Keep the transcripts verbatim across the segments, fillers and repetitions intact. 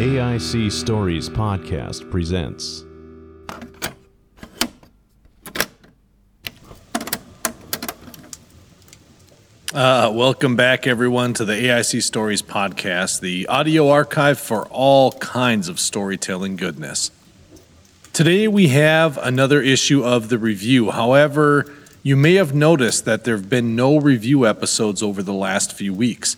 A I C Stories Podcast presents Uh, welcome back, everyone, to the A I C Stories Podcast, the audio archive for all kinds of storytelling goodness. Today we have another issue of the review. However, you may have noticed that there have been no review episodes over the last few weeks.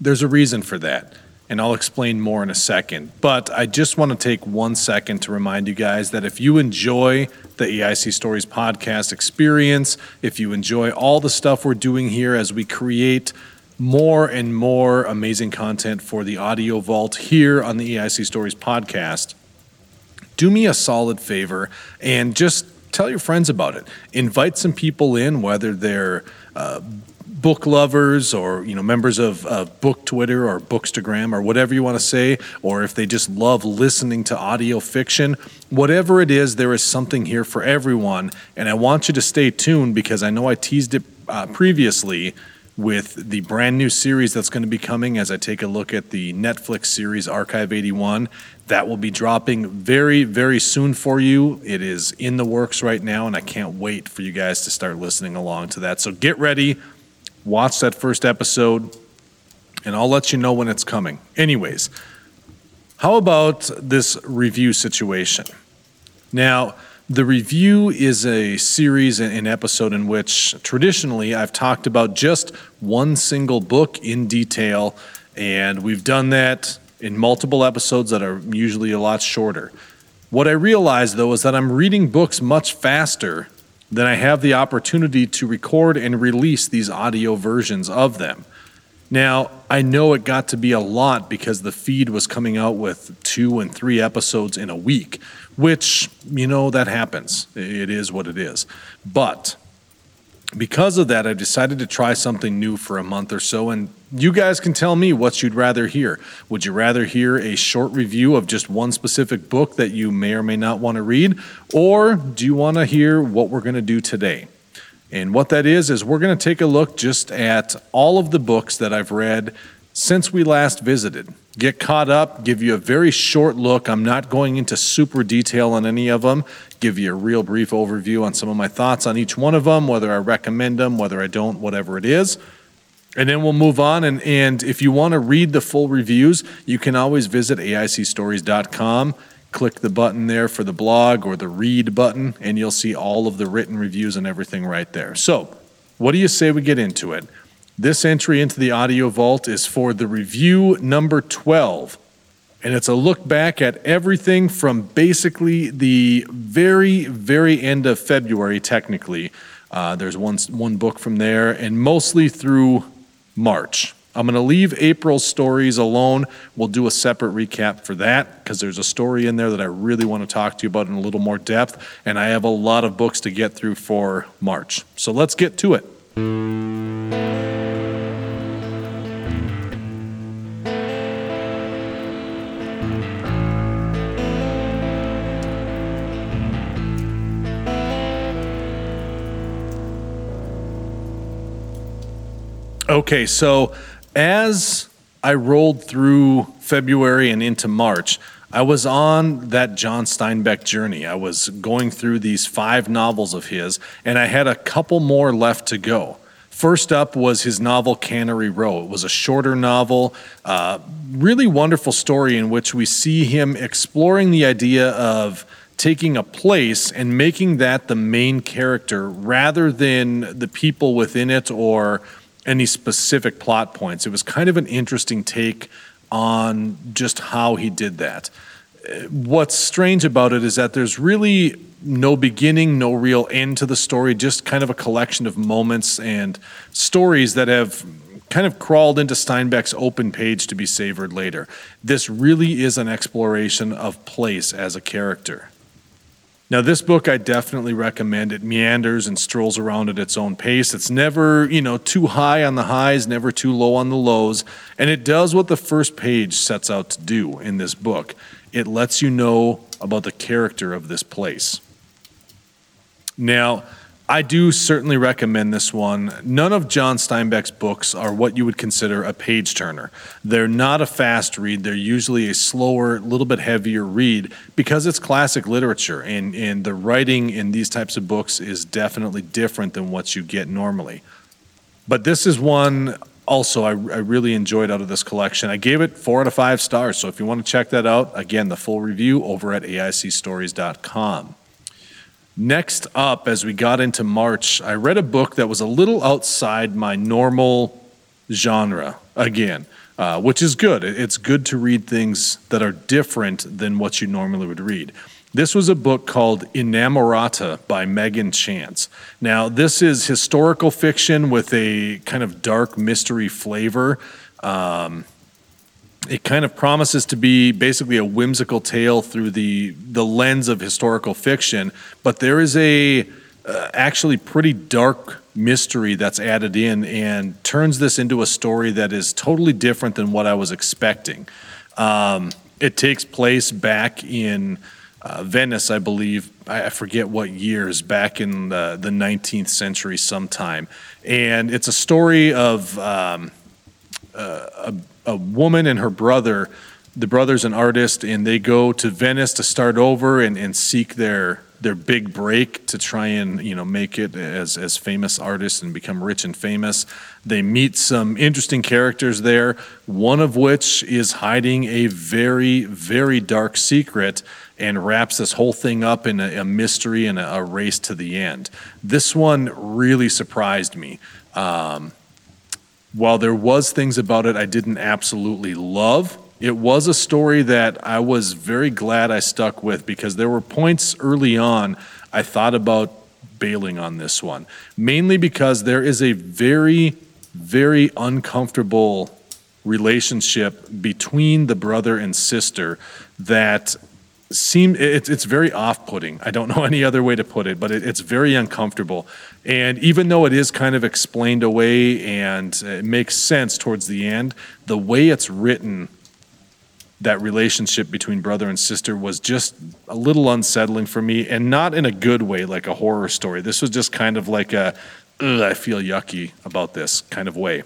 There's a reason for that, and I'll explain more in a second. But I just want to take one second to remind you guys that if you enjoy the A I C Stories Podcast experience, if you enjoy all the stuff we're doing here as we create more and more amazing content for the audio vault here on the A I C Stories Podcast, do me a solid favor and just tell your friends about it. Invite some people in, whether they're uh, book lovers or, you know, members of uh, Book Twitter or Bookstagram or whatever you want to say, or if they just love listening to audio fiction. Whatever it is, there is something here for everyone, and I want you to stay tuned because I know I teased it uh, previously with the brand new series that's going to be coming as I take a look at the Netflix series Archive eighty-one. That will be dropping very, very soon for you. It is in the works right now, and I can't wait for you guys to start listening along to that. So get ready, watch that first episode, and I'll let you know when it's coming. Anyways, how about this review situation? Now, the review is a series, an episode in which traditionally I've talked about just one single book in detail, and we've done that in multiple episodes that are usually a lot shorter. What I realized, though, is that I'm reading books much faster than I have the opportunity to record and release these audio versions of them. Now, I know it got to be a lot because the feed was coming out with two and three episodes in a week, which, you know, that happens. It is what it is. But because of that, I've decided to try something new for a month or so, and you guys can tell me what you'd rather hear. Would you rather hear a short review of just one specific book that you may or may not want to read, or do you want to hear what we're going to do today? And what that is, is we're going to take a look just at all of the books that I've read since we last visited. Get caught up, give you a very short look. I'm not going into super detail on any of them. Give you a real brief overview on some of my thoughts on each one of them, whether I recommend them, whether I don't, whatever it is. And then we'll move on. And, and if you want to read the full reviews, you can always visit A I C stories dot com. Click the button there for the blog or the read button, and you'll see all of the written reviews and everything right there. So what do you say we get into it? This entry into the audio vault is for the review number twelve, and it's a look back at everything from basically the very, very end of February, technically. Uh, there's one, one book from there, and mostly through March. I'm going to leave April's stories alone. We'll do a separate recap for that because there's a story in there that I really want to talk to you about in a little more depth, and I have a lot of books to get through for March. So let's get to it. Okay, so as I rolled through February and into March, I was on that John Steinbeck journey. I was going through these five novels of his, and I had a couple more left to go. First up was his novel Cannery Row. It was a shorter novel, uh, really wonderful story in which we see him exploring the idea of taking a place and making that the main character rather than the people within it or any specific plot points. It was kind of an interesting take on just how he did that. What's strange about it is that there's really no beginning, no real end to the story, just kind of a collection of moments and stories that have kind of crawled into Steinbeck's open page to be savored later. This really is an exploration of place as a character. Now, this book I definitely recommend. It meanders and strolls around at its own pace. It's never, you know, too high on the highs, never too low on the lows. And it does what the first page sets out to do in this book. It lets you know about the character of this place. Now, I do certainly recommend this one. None of John Steinbeck's books are what you would consider a page turner. They're not a fast read. They're usually a slower, little bit heavier read because it's classic literature, and, and the writing in these types of books is definitely different than what you get normally. But this is one also I, I really enjoyed out of this collection. I gave it four out of five stars, so if you want to check that out, again, the full review over at A I C stories dot com. Next up, as we got into March, I read a book that was a little outside my normal genre again, uh, which is good. It's good to read things that are different than what you normally would read. This was a book called Inamorata by Megan Chance. Now, this is historical fiction with a kind of dark mystery flavor. Um, It kind of promises to be basically a whimsical tale through the the lens of historical fiction, but there is a uh, actually pretty dark mystery that's added in and turns this into a story that is totally different than what I was expecting. Um, it takes place back in uh, Venice, I believe. I forget what years, back in the, the nineteenth century sometime. And it's a story of um, uh, a a woman and her brother. The brother's an artist, and they go to Venice to start over and, and seek their their big break to try and, you know, make it as, as famous artists and become rich and famous. They meet some interesting characters there, one of which is hiding a very, very dark secret and wraps this whole thing up in a, a mystery and a, a race to the end. This one really surprised me. Um, While there was things about it I didn't absolutely love, it was a story that I was very glad I stuck with, because there were points early on I thought about bailing on this one, mainly because there is a very, very uncomfortable relationship between the brother and sister that seem it's it's very off-putting. I don't know any other way to put it, but it, it's very uncomfortable. And even though it is kind of explained away and it makes sense towards the end, the way it's written, that relationship between brother and sister was just a little unsettling for me, and not in a good way, like a horror story. This was just kind of like a, ugh, I feel yucky about this kind of way.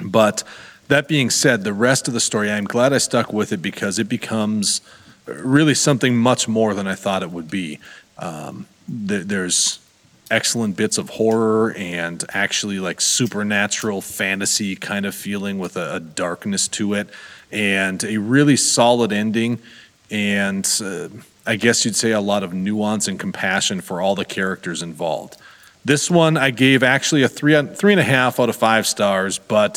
But that being said, the rest of the story, I'm glad I stuck with it, because it becomes really something much more than I thought it would be. Um, th- there's excellent bits of horror and actually like supernatural fantasy kind of feeling with a, a darkness to it, and a really solid ending. And uh, I guess you'd say a lot of nuance and compassion for all the characters involved. This one I gave actually a three, three and a half out of five stars, but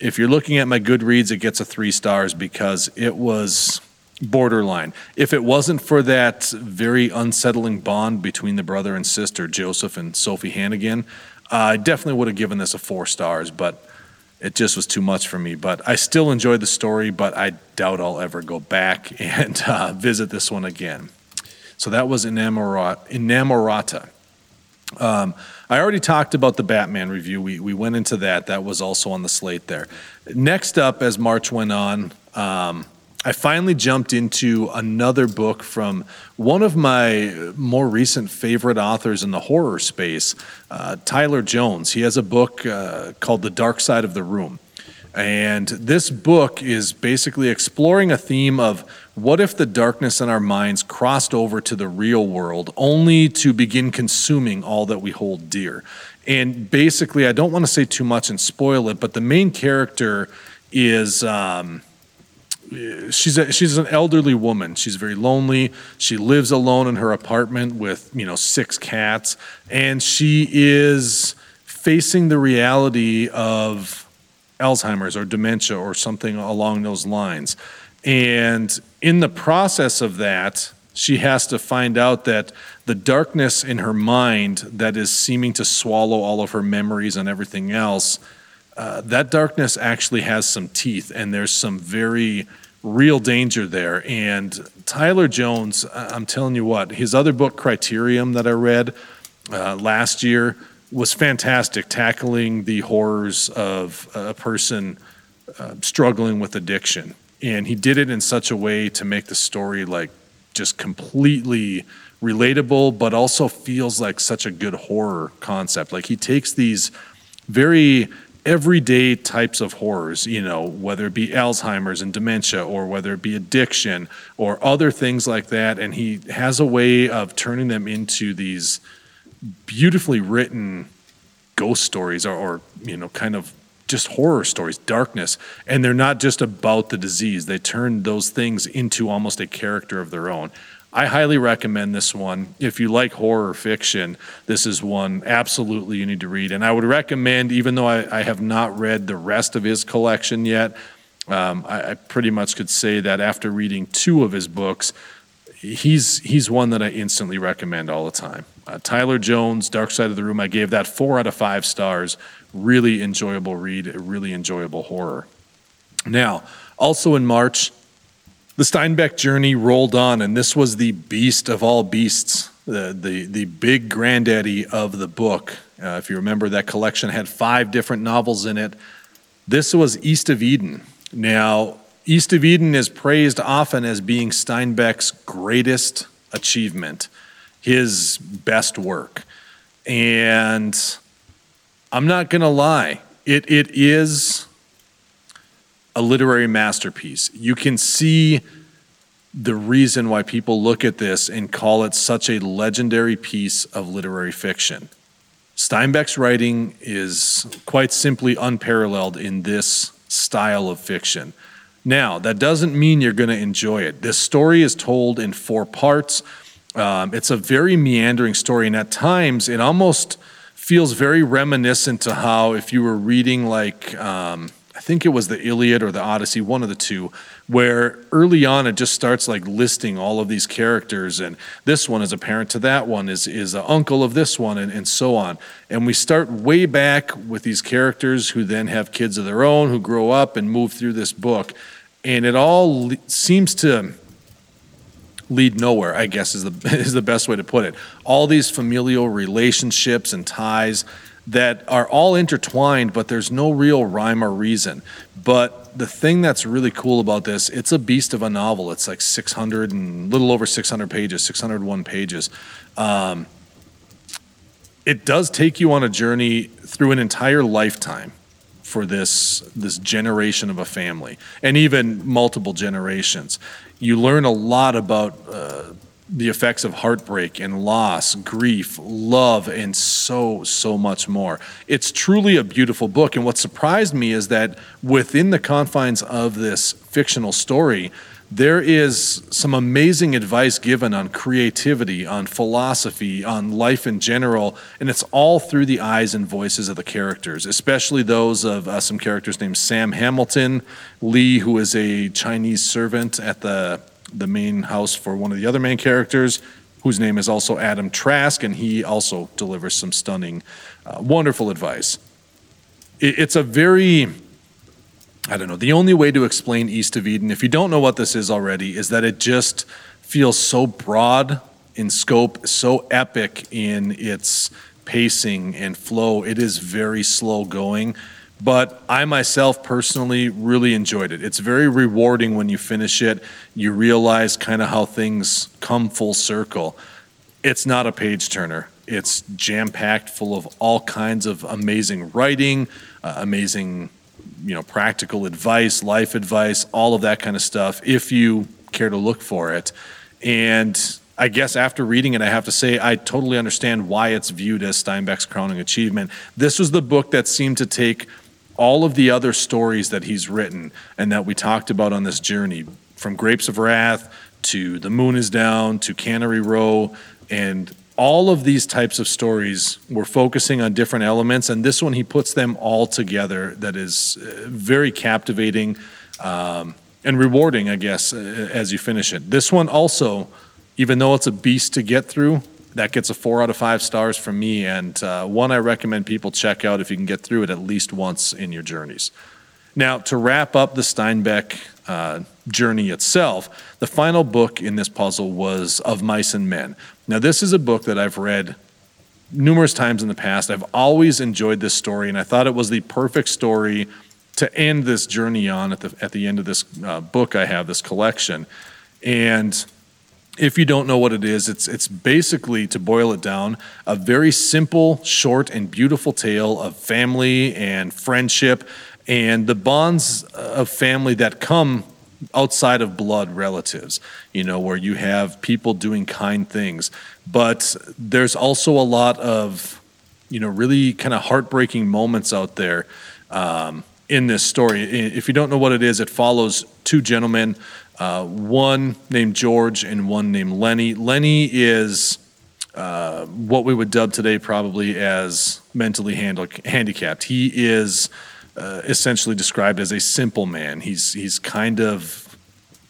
if you're looking at my Goodreads, it gets a three stars because it was borderline. If it wasn't for that very unsettling bond between the brother and sister, Joseph and Sophie Hannigan, uh, I definitely would have given this a four stars, but it just was too much for me. But I still enjoyed the story, but I doubt I'll ever go back and uh, visit this one again. So that was Inamorata. Inamorata. Um, I already talked about the Batman review. We we went into that. That was also on the slate there. Next up, as March went on, um, I finally jumped into another book from one of my more recent favorite authors in the horror space, uh, Tyler Jones. He has a book uh, called The Dark Side of the Room. And this book is basically exploring a theme of what if the darkness in our minds crossed over to the real world, only to begin consuming all that we hold dear. And basically, I don't want to say too much and spoil it, but the main character is... Um, She's a, she's an elderly woman. She's very lonely. She lives alone in her apartment with, you know, six cats, and she is facing the reality of Alzheimer's or dementia or something along those lines. And in the process of that, she has to find out that the darkness in her mind that is seeming to swallow all of her memories and everything else, uh, that darkness actually has some teeth, and there's some very real danger there. And Tyler Jones, I'm telling you what, his other book, Criterium, that I read uh, last year, was fantastic, tackling the horrors of a person uh, struggling with addiction. And he did it in such a way to make the story like just completely relatable, but also feels like such a good horror concept. Like, he takes these very everyday types of horrors, you know, whether it be Alzheimer's and dementia, or whether it be addiction or other things like that, and he has a way of turning them into these beautifully written ghost stories, or, or you know, kind of just horror stories, darkness. And they're not just about the disease. They turn those things into almost a character of their own. I highly recommend this one. If you like horror fiction, this is one absolutely you need to read. And I would recommend, even though I, I have not read the rest of his collection yet, um, I, I pretty much could say that after reading two of his books, he's he's one that I instantly recommend all the time. Uh, Tyler Jones, Dark Side of the Room, I gave that four out of five stars. Really enjoyable read, really enjoyable horror. Now, also in March, the Steinbeck journey rolled on, and this was the beast of all beasts, the the, the big granddaddy of the book. Uh, if you remember, that collection had five different novels in it. This was East of Eden. Now, East of Eden is praised often as being Steinbeck's greatest achievement, his best work. And I'm not going to lie, it it is a literary masterpiece. You can see the reason why people look at this and call it such a legendary piece of literary fiction. Steinbeck's writing is quite simply unparalleled in this style of fiction. Now, that doesn't mean you're going to enjoy it. This story is told in four parts. Um, it's a very meandering story, and at times it almost feels very reminiscent to how if you were reading like... Um, I think it was the Iliad or the Odyssey, one of the two, where early on it just starts like listing all of these characters, and this one is a parent to that one, is is an uncle of this one, and, and so on. And we start way back with these characters who then have kids of their own, who grow up and move through this book. And it all le- seems to lead nowhere, I guess is the is the best way to put it. All these familial relationships and ties that are all intertwined, but there's no real rhyme or reason. But the thing that's really cool about this, it's a beast of a novel. It's like six hundred and little over six hundred pages, six hundred one pages. Um, it does take you on a journey through an entire lifetime for this this generation of a family, and even multiple generations. You learn a lot about uh, the effects of heartbreak and loss, grief, love, and so, so much more. It's truly a beautiful book. And what surprised me is that within the confines of this fictional story, there is some amazing advice given on creativity, on philosophy, on life in general. And it's all through the eyes and voices of the characters, especially those of uh, some characters named Sam Hamilton, Lee, who is a Chinese servant at the the main house for one of the other main characters, whose name is also Adam Trask, and he also delivers some stunning, uh, wonderful advice. It, it's a very, I don't know, the only way to explain East of Eden, if you don't know what this is already, is that it just feels so broad in scope, so epic in its pacing and flow. It is very slow going. But I myself personally really enjoyed it. It's very rewarding when you finish it. You realize kind of how things come full circle. It's not a page turner. It's jam-packed full of all kinds of amazing writing, uh, amazing, you know, practical advice, life advice, all of that kind of stuff, if you care to look for it. And I guess after reading it, I have to say I totally understand why it's viewed as Steinbeck's crowning achievement. This was the book that seemed to take all of the other stories that he's written and that we talked about on this journey, from Grapes of Wrath to The Moon is Down to Cannery Row, and all of these types of stories were focusing on different elements, and this one he puts them all together. That is very captivating um, and rewarding, I guess, as you finish it. This one also, even though it's a beast to get through, that gets a four out of five stars from me, and uh, one I recommend people check out if you can get through it at least once in your journeys. Now, to wrap up the Steinbeck uh, journey itself, the final book in this puzzle was Of Mice and Men. Now, this is a book that I've read numerous times in the past. I've always enjoyed this story, and I thought it was the perfect story to end this journey on at the, at the end of this uh, book I have, this collection. And If you don't know what it is, it's it's basically, to boil it down, a very simple, short, and beautiful tale of family and friendship and the bonds of family that come outside of blood relatives, you know, where you have people doing kind things. But there's also a lot of, you know, really kind of heartbreaking moments out there um, in this story. If you don't know what it is, it follows two gentlemen, Uh, one named George and one named Lenny. Lenny is uh, what we would dub today probably as mentally handle- handicapped. He is uh, essentially described as a simple man. He's he's kind of,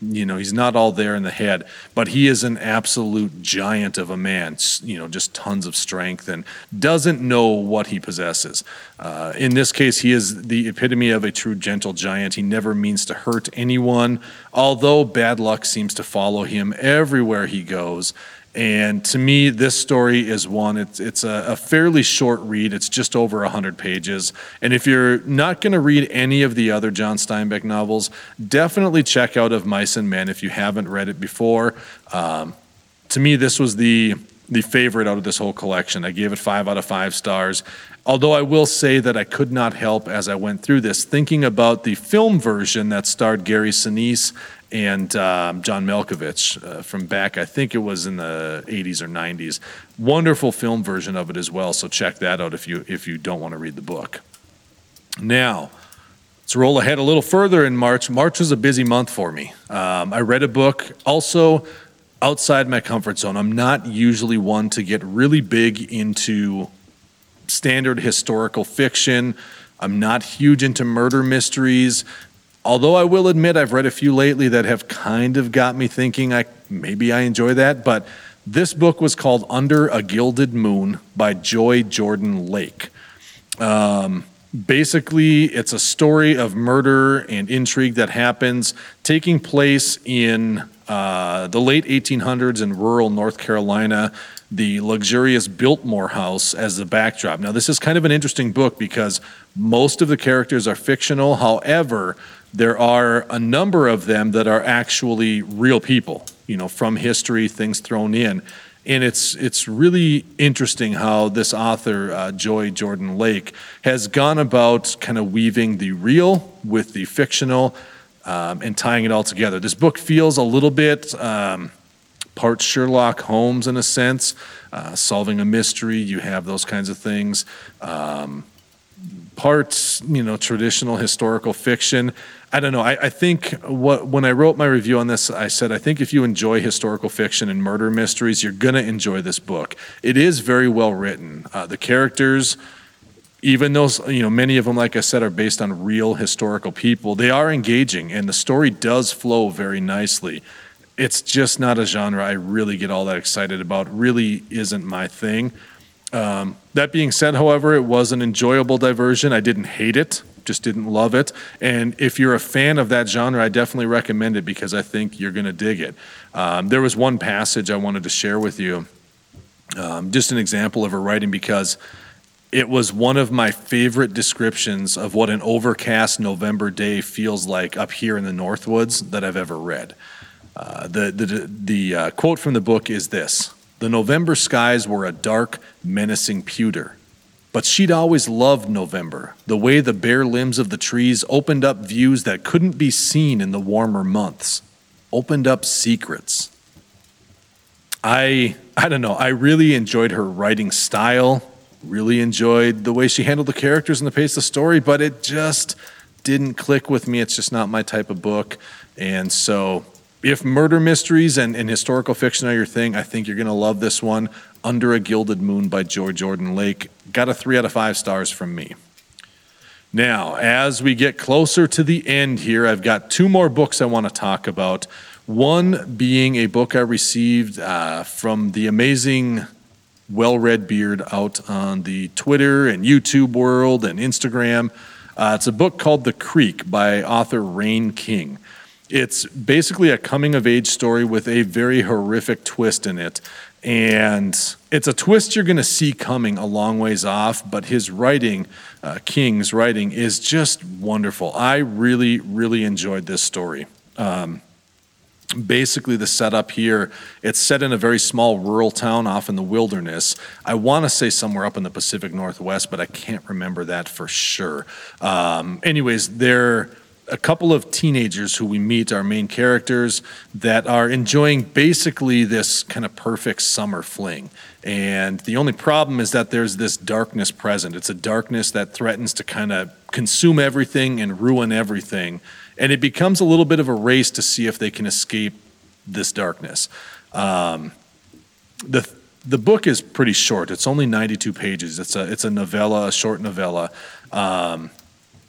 you know, he's not all there in the head, but he is an absolute giant of a man, you know, just tons of strength and doesn't know what he possesses. Uh, in this case, he is the epitome of a true gentle giant. He never means to hurt anyone, although bad luck seems to follow him everywhere he goes. And to me, this story is one, it's it's a, a fairly short read. It's just over one hundred pages. And if you're not going to read any of the other John Steinbeck novels, definitely check out Of Mice and Men if you haven't read it before. Um, to me, this was the, the favorite out of this whole collection. I gave it five out of five stars. Although I will say that I could not help, as I went through this, thinking about the film version that starred Gary Sinise and um, John Malkovich uh, from back, I think it was in the eighties or nineties. Wonderful film version of it as well, so check that out if you if you don't want to read the book. Now, let's roll ahead a little further in March. March was a busy month for me. Um, I read a book also outside my comfort zone. I'm not usually one to get really big into standard historical fiction. I'm not huge into murder mysteries. Although I will admit I've read a few lately that have kind of got me thinking I maybe I enjoy that, but this book was called Under a Gilded Moon by Joy Jordan Lake. Um, basically, it's a story of murder and intrigue that happens taking place in uh, the late eighteen hundreds in rural North Carolina, the luxurious Biltmore House as the backdrop. Now, this is kind of an interesting book because most of the characters are fictional. However, there are a number of them that are actually real people, you know, from history, things thrown in. And it's it's really interesting how this author, uh, Joy Jordan Lake, has gone about kind of weaving the real with the fictional um, and tying it all together. This book feels a little bit um, part Sherlock Holmes in a sense, uh, solving a mystery. You have those kinds of things. Um, Parts, you know, traditional historical fiction. I don't know. I, I think what when I wrote my review on this, I said, I think if you enjoy historical fiction and murder mysteries, you're going to enjoy this book. It is very well written. Uh, the characters, even though, you know, many of them, like I said, are based on real historical people, they are engaging, and the story does flow very nicely. It's just not a genre I really get all that excited about. It really isn't my thing. Um, that being said, however, it was an enjoyable diversion. I didn't hate it, just didn't love it. And if you're a fan of that genre, I definitely recommend it because I think you're going to dig it. Um, there was one passage I wanted to share with you, um, just an example of her writing, because it was one of my favorite descriptions of what an overcast November day feels like up here in the Northwoods that I've ever read. Uh, the the, the uh, quote from the book is this. The November skies were a dark, menacing pewter. But she'd always loved November, the way the bare limbs of the trees opened up views that couldn't be seen in the warmer months, opened up secrets. I I don't know, I really enjoyed her writing style, really enjoyed the way she handled the characters and the pace of the story, but it just didn't click with me. It's just not my type of book, and so... If murder mysteries and, and historical fiction are your thing, I think you're going to love this one, Under a Gilded Moon by Joy Jordan Lake. Got a three out of five stars from me. Now, as we get closer to the end here, I've got two more books I want to talk about. One being a book I received uh, from the amazing Well-Read Beard out on the Twitter and YouTube world and Instagram. Uh, it's a book called The Creek by author Rain King. It's basically a coming-of-age story with a very horrific twist in it. And it's a twist you're going to see coming a long ways off, but his writing, uh, King's writing, is just wonderful. I really, really enjoyed this story. Um, basically the setup here, it's set in a very small rural town off in the wilderness. I want to say somewhere up in the Pacific Northwest, but I can't remember that for sure. Um, anyways, they're a couple of teenagers who we meet, our main characters, that are enjoying basically this kind of perfect summer fling. And the only problem is that there's this darkness present. It's a darkness that threatens to kind of consume everything and ruin everything. And it becomes a little bit of a race to see if they can escape this darkness. Um, the the book is pretty short. It's only ninety-two pages. It's a it's a novella, a short novella. Um,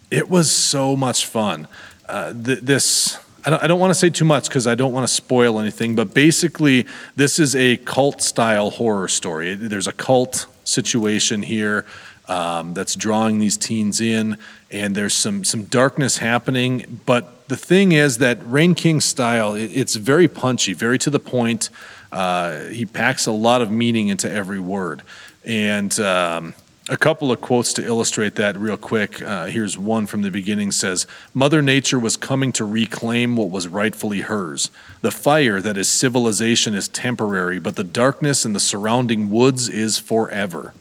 it was so much fun. Uh, th- this I don't, I don't want to say too much because I don't want to spoil anything. But basically, this is a cult-style horror story. There's a cult situation here. Um, that's drawing these teens in, and there's some some darkness happening. But the thing is that Rain King style, it, it's very punchy, very to the point. Uh, he packs a lot of meaning into every word. And um, a couple of quotes to illustrate that real quick. Uh, here's one from the beginning says, "Mother Nature was coming to reclaim what was rightfully hers. The fire that is civilization is temporary, but the darkness in the surrounding woods is forever."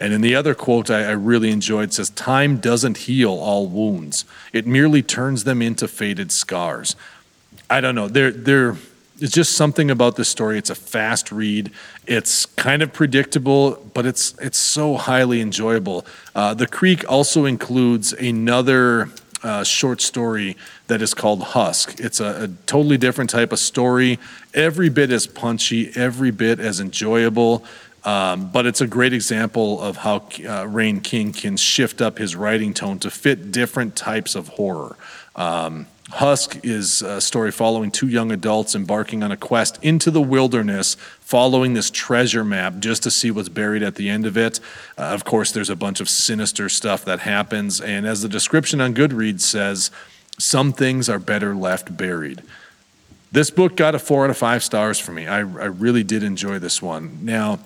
And in the other quote I, I really enjoyed says, "Time doesn't heal all wounds. It merely turns them into faded scars." I don't know. There, there. It's just something about this story. It's a fast read. It's kind of predictable, but it's it's so highly enjoyable. Uh, the Creek also includes another uh, short story that is called Husk. It's a, a totally different type of story. Every bit as punchy. Every bit as enjoyable. Um, but it's a great example of how uh, Rain King can shift up his writing tone to fit different types of horror. Um, Husk is a story following two young adults embarking on a quest into the wilderness, following this treasure map just to see what's buried at the end of it. Uh, of course, there's a bunch of sinister stuff that happens. And as the description on Goodreads says, some things are better left buried. This book got a four out of five stars for me. I, I really did enjoy this one. Now,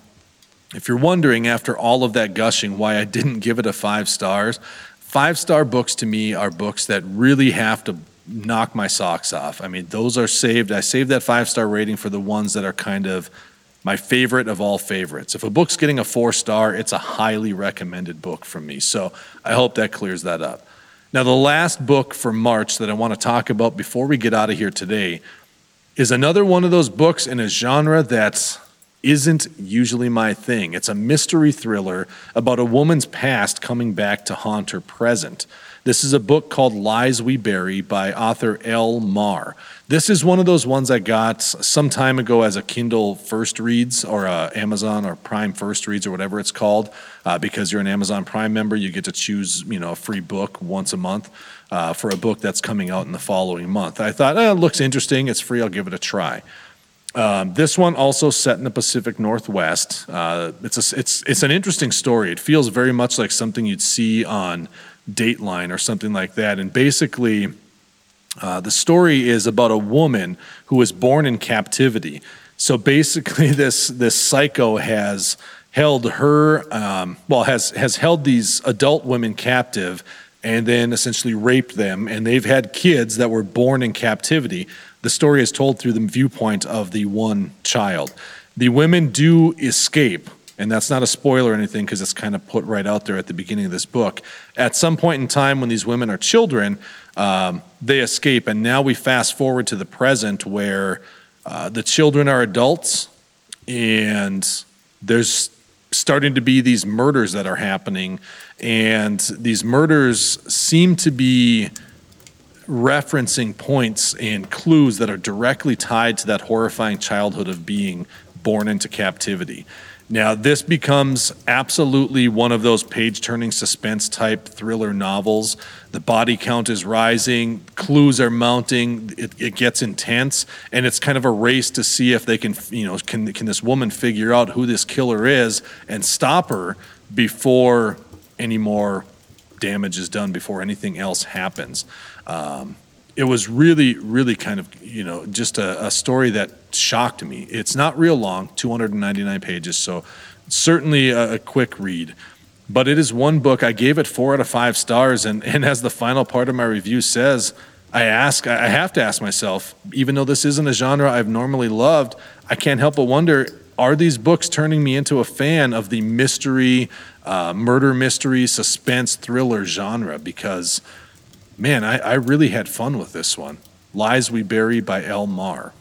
if you're wondering after all of that gushing why I didn't give it a five stars, five-star books to me are books that really have to knock my socks off. I mean, those are saved. I saved that five-star rating for the ones that are kind of my favorite of all favorites. If a book's getting a four-star, it's a highly recommended book from me. So I hope that clears that up. Now, the last book for March that I want to talk about before we get out of here today is another one of those books in a genre that's isn't usually my thing. It's a mystery thriller about a woman's past coming back to haunt her present. This is a book called Lies We Bury by author L. Marr. This is one of those ones I got some time ago as a Kindle First Reads or a Amazon or Prime First Reads or whatever it's called. Uh, because you're an Amazon Prime member, you get to choose, you know, a free book once a month uh, for a book that's coming out in the following month. I thought, eh, it looks interesting. It's free. I'll give it a try. Um, this one also set in the Pacific Northwest. Uh, it's a, it's it's an interesting story. It feels very much like something you'd see on Dateline or something like that. And basically, uh, the story is about a woman who was born in captivity. So basically, this this psycho has held her um, well has has held these adult women captive, and then essentially raped them. And they've had kids that were born in captivity. The story is told through the viewpoint of the one child. The women do escape, and that's not a spoiler or anything because it's kind of put right out there at the beginning of this book. At some point in time when these women are children, um, they escape, and now we fast forward to the present where uh, the children are adults, and there's starting to be these murders that are happening, and these murders seem to be referencing points and clues that are directly tied to that horrifying childhood of being born into captivity. Now, this becomes absolutely one of those page-turning suspense-type thriller novels. The body count is rising, clues are mounting, it, it gets intense, and it's kind of a race to see if they can, you know, can can this woman figure out who this killer is and stop her before any more damage is done, before anything else happens. Um, it was really, really kind of, you know, just a, a story that shocked me. It's not real long, two hundred ninety-nine pages, so certainly a, a quick read. But it is one book. I gave it four out of five stars, and, and as the final part of my review says, I ask, I have to ask myself, even though this isn't a genre I've normally loved, I can't help but wonder, are these books turning me into a fan of the mystery, uh, murder mystery, suspense, thriller genre? Because, man, I, I really had fun with this one. Lies We Bury by L. Marr.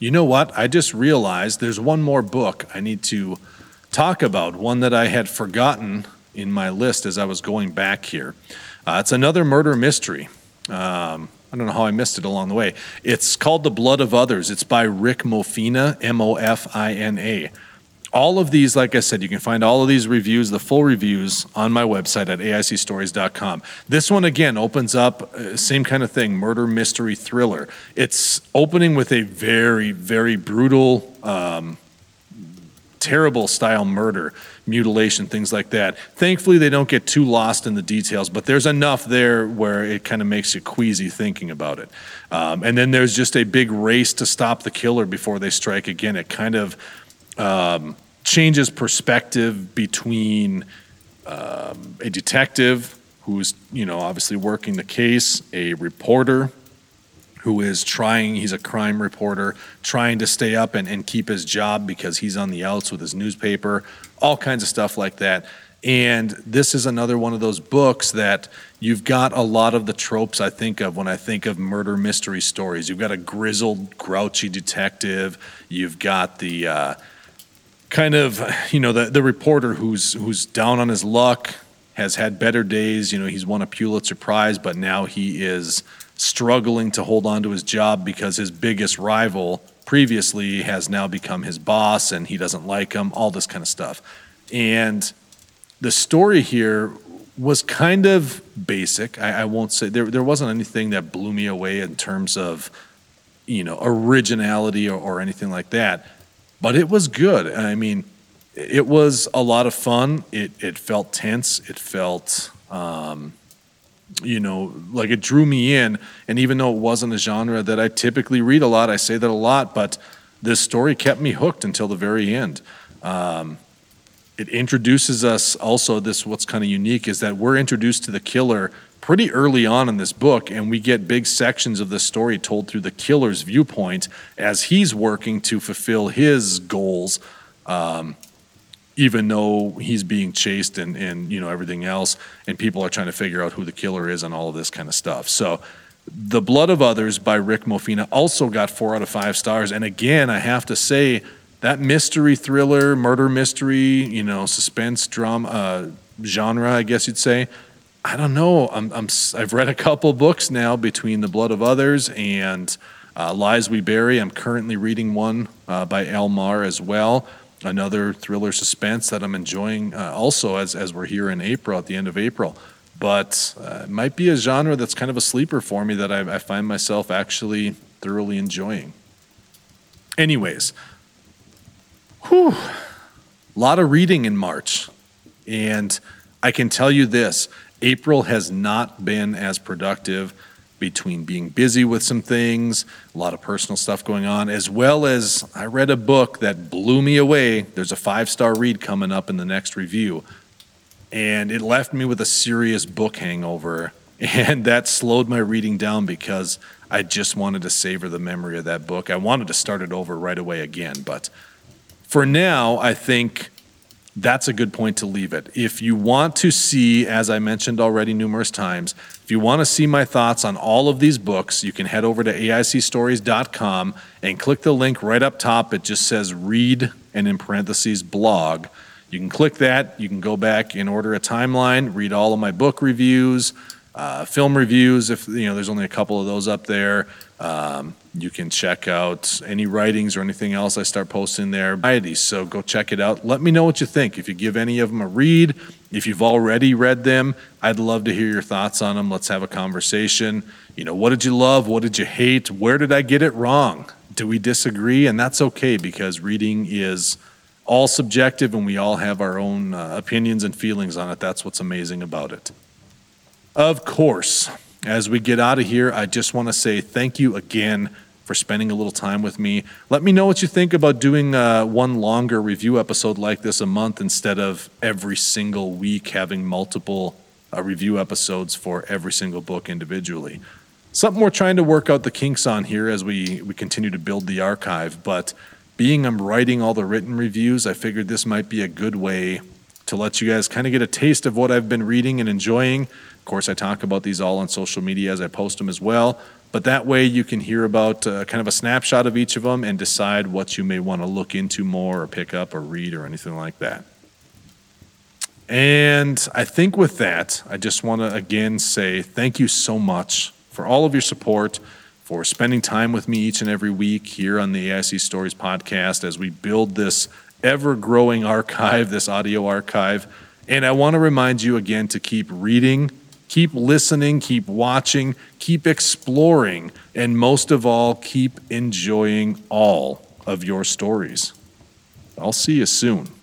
You know what? I just realized there's one more book I need to talk about, one that I had forgotten in my list as I was going back here. Uh, it's another murder mystery. Um, I don't know how I missed it along the way. It's called The Blood of Others. It's by Rick Mofina, M O F I N A. All of these, like I said, you can find all of these reviews, the full reviews, on my website at A I C stories dot com. This one, again, opens up, uh, same kind of thing, murder, mystery, thriller. It's opening with a very, very brutal, um, terrible style murder, mutilation, things like that. Thankfully, they don't get too lost in the details, but there's enough there where it kind of makes you queasy thinking about it. Um, and then there's just a big race to stop the killer before they strike again. It kind of um, changes perspective between um, a detective who's, you know, obviously working the case, a reporter who is trying, he's a crime reporter, trying to stay up and, and keep his job because he's on the outs with his newspaper, all kinds of stuff like that. And this is another one of those books that you've got a lot of the tropes I think of when I think of murder mystery stories. You've got a grizzled, grouchy detective. You've got the uh, kind of, you know, the, the reporter who's who's down on his luck, has had better days. You know, he's won a Pulitzer Prize, but now he is struggling to hold on to his job because his biggest rival previously has now become his boss and he doesn't like him, all this kind of stuff. And the story here was kind of basic. I, I won't say, there there wasn't anything that blew me away in terms of, you know, originality or, or anything like that, but it was good. I mean, it was a lot of fun. It it felt tense. It felt, um, you know, like it drew me in. And even though it wasn't a genre that I typically read a lot, I say that a lot, but this story kept me hooked until the very end. Um, it introduces us also, this what's kind of unique is that we're introduced to the killer pretty early on in this book, and we get big sections of the story told through the killer's viewpoint as he's working to fulfill his goals, um, even though he's being chased and, and, you know, everything else, and people are trying to figure out who the killer is and all of this kind of stuff. So The Blood of Others by Rick Mofina also got four out of five stars. And again, I have to say that mystery thriller, murder mystery, you know, suspense drama, uh, genre, I guess you'd say, I don't know. I'm, I'm, I've read a couple books now between The Blood of Others and uh, Lies We Bury. I'm currently reading one uh, by L. Marr as well. Another thriller suspense that I'm enjoying uh, also as as we're here in April, at the end of April. But uh, it might be a genre that's kind of a sleeper for me that I, I find myself actually thoroughly enjoying. Anyways, whew, a lot of reading in March. And I can tell you this, April has not been as productive between being busy with some things, a lot of personal stuff going on, as well as I read a book that blew me away. There's a five-star read coming up in the next review, and it left me with a serious book hangover, and that slowed my reading down because I just wanted to savor the memory of that book. I wanted to start it over right away again, but for now, I think that's a good point to leave it. If you want to see, as I mentioned already numerous times, if you want to see my thoughts on all of these books, you can head over to A I C stories dot com and click the link right up top. It just says read and in parentheses blog. You can click that. You can go back and order a timeline, read all of my book reviews, uh, film reviews. If you know, there's only a couple of those up there. Um, you can check out any writings or anything else I start posting there. So go check it out. Let me know what you think. If you give any of them a read, if you've already read them, I'd love to hear your thoughts on them. Let's have a conversation. You know, what did you love? What did you hate? Where did I get it wrong? Do we disagree? And that's okay, because reading is all subjective and we all have our own uh, opinions and feelings on it. That's what's amazing about it. Of course, as we get out of here, I just want to say thank you again for spending a little time with me. Let me know what you think about doing uh, one longer review episode like this a month instead of every single week having multiple uh, review episodes for every single book individually. Something we're trying to work out the kinks on here as we, we continue to build the archive, but being I'm writing all the written reviews, I figured this might be a good way to let you guys kind of get a taste of what I've been reading and enjoying. Of course, I talk about these all on social media as I post them as well, but that way you can hear about uh, kind of a snapshot of each of them and decide what you may want to look into more or pick up or read or anything like that. And I think with that, I just want to again say thank you so much for all of your support, for spending time with me each and every week here on the A I C Stories podcast as we build this ever-growing archive, this audio archive. And I want to remind you again to keep reading, keep listening, keep watching, keep exploring, and most of all, keep enjoying all of your stories. I'll see you soon.